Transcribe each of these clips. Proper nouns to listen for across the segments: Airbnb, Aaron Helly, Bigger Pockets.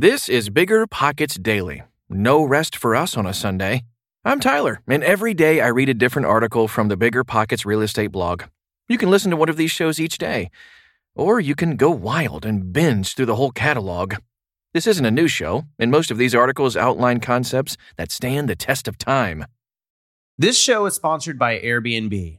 This is Bigger Pockets Daily. No rest for us on a Sunday. I'm Tyler, and every day I read a different article from the Bigger Pockets real estate blog. You can listen to one of these shows each day, or you can go wild and binge through the whole catalog. This isn't a new show, and most of these articles outline concepts that stand the test of time. This show is sponsored by Airbnb.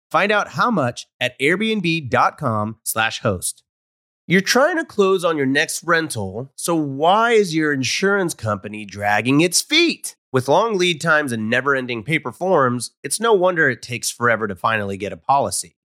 Find out how much at airbnb.com/host. You're trying to close on your next rental, so why is your insurance company dragging its feet? With long lead times and never-ending paper forms, it's no wonder it takes forever to finally get a policy.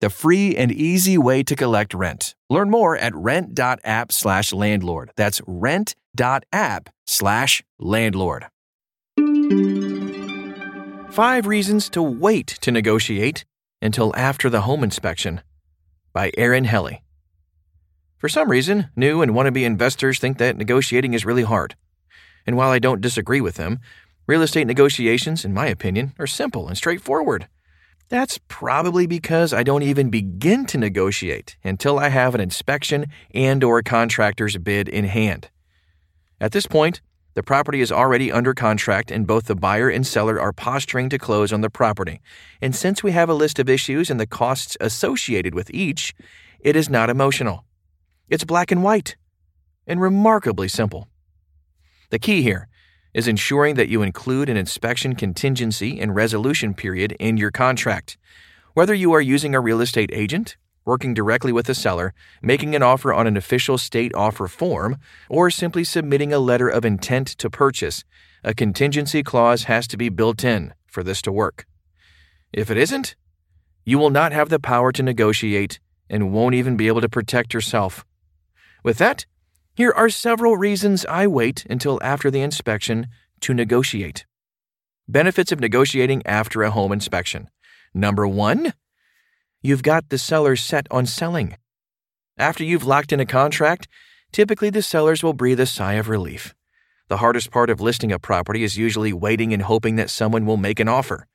the free and easy way to collect rent. Learn more at rent.app/landlord. That's rent.app/landlord. 5 reasons to wait to negotiate until after the home inspection, by Aaron Helly. For some reason, new and wannabe investors think that negotiating is really hard. And while I don't disagree with them, real estate negotiations, in my opinion, are simple and straightforward. That's probably because I don't even begin to negotiate until I have an inspection and/or a contractor's bid in hand. At this point, the property is already under contract and both the buyer and seller are posturing to close on the property. And since we have a list of issues and the costs associated with each, it is not emotional. It's black and white and remarkably simple. The key here is ensuring that you include an inspection contingency and resolution period in your contract. Whether you are using a real estate agent, working directly with a seller, making an offer on an official state offer form, or simply submitting a letter of intent to purchase, a contingency clause has to be built in for this to work. If it isn't, you will not have the power to negotiate and won't even be able to protect yourself. With that, here are several reasons I wait until after the inspection to negotiate. Benefits of negotiating after a home inspection. Number 1, you've got the seller set on selling. After you've locked in a contract, typically the sellers will breathe a sigh of relief. The hardest part of listing a property is usually waiting and hoping that someone will make an offer.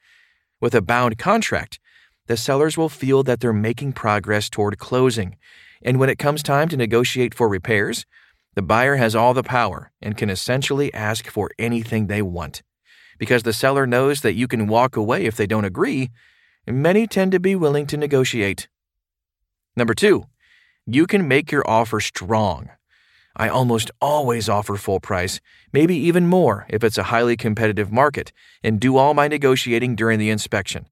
With a bound contract, the sellers will feel that they're making progress toward closing, and when it comes time to negotiate for repairs, the buyer has all the power and can essentially ask for anything they want. Because the seller knows that you can walk away if they don't agree, many tend to be willing to negotiate. Number 2, you can make your offer strong. I almost always offer full price, maybe even more if it's a highly competitive market, and do all my negotiating during the inspection.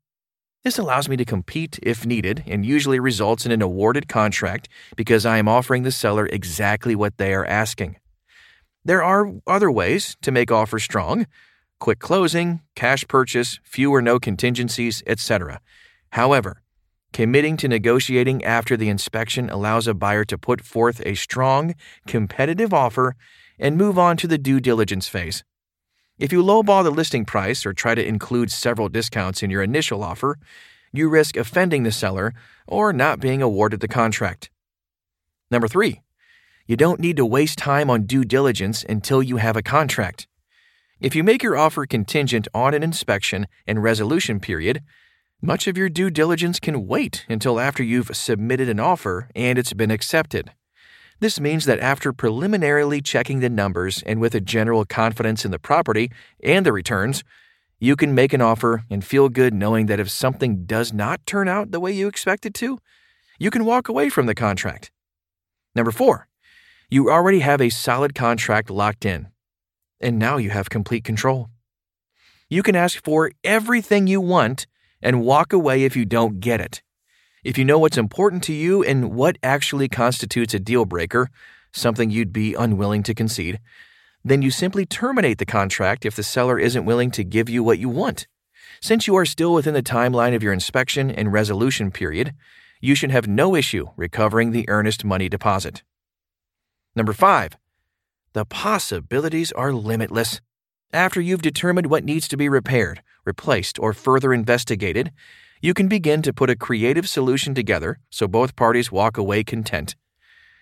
This allows me to compete if needed and usually results in an awarded contract because I am offering the seller exactly what they are asking. There are other ways to make offers strong: quick closing, cash purchase, few or no contingencies, etc. However, committing to negotiating after the inspection allows a buyer to put forth a strong, competitive offer and move on to the due diligence phase. If you lowball the listing price or try to include several discounts in your initial offer, you risk offending the seller or not being awarded the contract. Number 3, you don't need to waste time on due diligence until you have a contract. If you make your offer contingent on an inspection and resolution period, much of your due diligence can wait until after you've submitted an offer and it's been accepted. This means that after preliminarily checking the numbers and with a general confidence in the property and the returns, you can make an offer and feel good knowing that if something does not turn out the way you expect it to, you can walk away from the contract. Number 4, you already have a solid contract locked in, and now you have complete control. You can ask for everything you want and walk away if you don't get it. If you know what's important to you and what actually constitutes a deal breaker, something you'd be unwilling to concede, then you simply terminate the contract if the seller isn't willing to give you what you want. Since you are still within the timeline of your inspection and resolution period, you should have no issue recovering the earnest money deposit. Number 5, the possibilities are limitless. After you've determined what needs to be repaired, replaced, or further investigated, you can begin to put a creative solution together so both parties walk away content.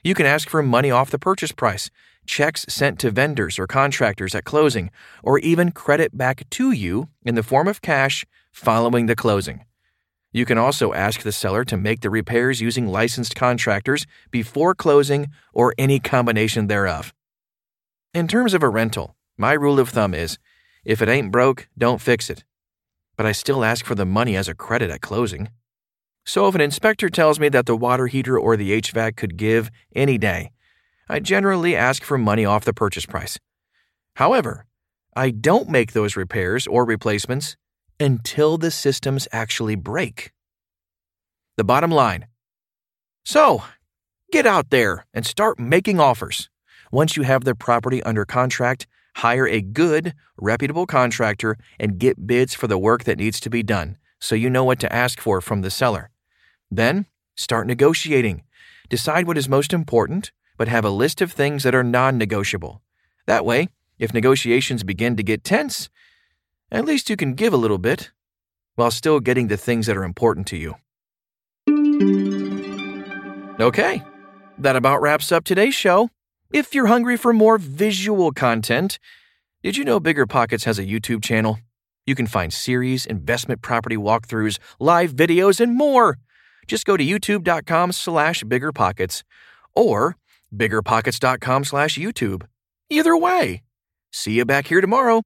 You can ask for money off the purchase price, checks sent to vendors or contractors at closing, or even credit back to you in the form of cash following the closing. You can also ask the seller to make the repairs using licensed contractors before closing or any combination thereof. In terms of a rental, my rule of thumb is, if it ain't broke, don't fix it. But I still ask for the money as a credit at closing. So if an inspector tells me that the water heater or the HVAC could give any day, I generally ask for money off the purchase price. However, I don't make those repairs or replacements until the systems actually break. The bottom line. So, get out there and start making offers. Once you have the property under contract, hire a good, reputable contractor and get bids for the work that needs to be done so you know what to ask for from the seller. Then, start negotiating. Decide what is most important, but have a list of things that are non-negotiable. That way, if negotiations begin to get tense, at least you can give a little bit while still getting the things that are important to you. Okay, that about wraps up today's show. If you're hungry for more visual content, did you know Bigger Pockets has a YouTube channel? You can find series, investment property walkthroughs, live videos, and more. Just go to youtube.com/biggerpockets or biggerpockets.com/YouTube. Either way, see you back here tomorrow.